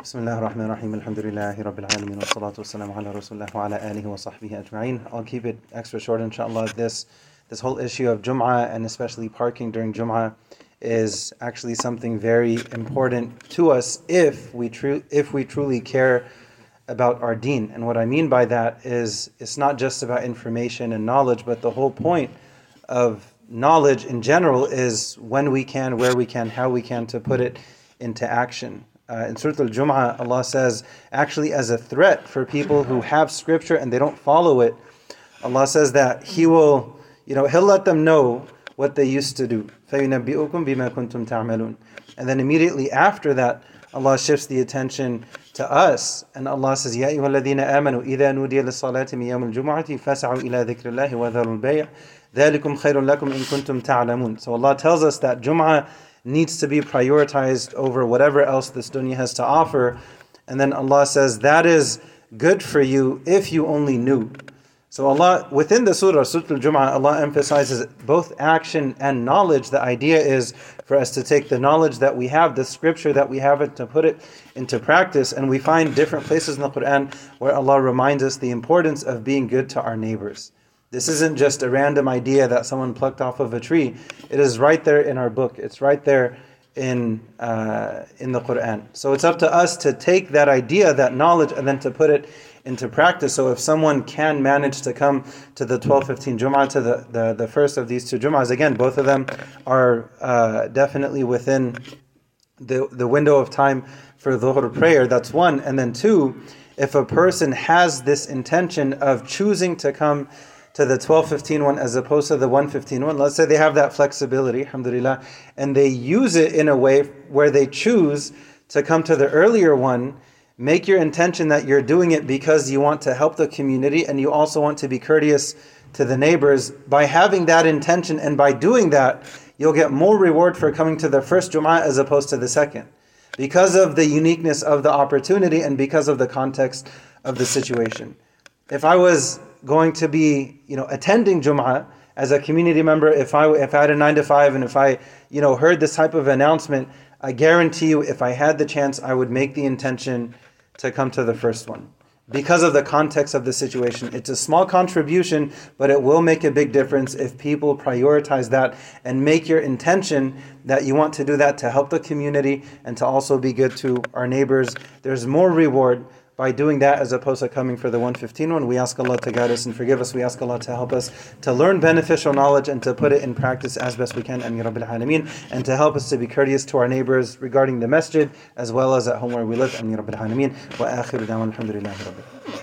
Bismillah ar-Rahman ar-Rahim, alhamdulillahi rabbil alameen, wassalatu wassalamu ala rasulullah wa ala alihi wa sahbihi ajma'in. I'll keep it extra short inshallah. This whole issue of Jum'ah and especially parking during Jum'ah is actually something very important to us if we truly care about our deen. And what I mean by that is it's not just about information and knowledge, but the whole point of knowledge in general is when we can, where we can, how we can, to put it into action. In Surah Al-Jumu'ah, Allah says, actually as a threat for people who have scripture and they don't follow it, Allah says that He will, He'll let them know what they used to do. فَيُنَبِّئُكُمْ بِمَا كُنْتُمْ تَعْمَلُونَ. And then immediately after that, Allah shifts the attention to us, and Allah says, يَا أَيُّهَا الَّذِينَ آمَنُوا إِذَا نُودِيَ لِلصَّلَاةِ مِنْ يَوْمِ الْجُمُعَةِ فَاسْعَوْا إِلَى ذِكْرِ اللَّهِ وَذَرُوا الْبَيْعَ ذَلِكُمْ خَيْرٌ لَكُمْ إِن كُنْتُمْ تَعْلَمُونَ. So Allah tells us that Jum'ah needs to be prioritized over whatever else this dunya has to offer. And then Allah says, that is good for you if you only knew. So Allah, within the surah, Surah Al-Jumu'ah, Allah emphasizes both action and knowledge. The idea is for us to take the knowledge that we have, the scripture that we have, and to put it into practice. And we find different places in the Quran where Allah reminds us the importance of being good to our neighbors. This isn't just a random idea that someone plucked off of a tree. It is right there in our book. It's right there in the Quran. So it's up to us to take that idea, that knowledge, and then to put it into practice. So if someone can manage to come to the 12-15 Jum'ah, to the first of these two Jum'ahs, again, both of them are definitely within the window of time for Dhuhr prayer. That's one. And then two, if a person has this intention of choosing to come to the 12:15 one as opposed to the 1:15 one, let's say they have that flexibility, alhamdulillah, and they use it in a way where they choose to come to the earlier one, make your intention that you're doing it because you want to help the community and you also want to be courteous to the neighbors. By having that intention and by doing that, you'll get more reward for coming to the first Jum'ah as opposed to the second, because of the uniqueness of the opportunity and because of the context of the situation. If I was going to be, attending Jum'ah as a community member, if I had a 9-to-5 and if I, heard this type of announcement, I guarantee you, if I had the chance, I would make the intention to come to the first one because of the context of the situation. It's a small contribution, but it will make a big difference if people prioritize that and make your intention that you want to do that to help the community and to also be good to our neighbors. There's more reward by doing that as opposed to coming for the 1:15 one. We ask Allah to guide us and forgive us. We ask Allah to help us to learn beneficial knowledge and to put it in practice as best we can, Ameen Rabbil Alameen, and to help us to be courteous to our neighbors regarding the masjid as well as at home where we live, Ameen Rabbil Alameen. Wa akhiru da'wana alhamdulillahi rabbil alamin.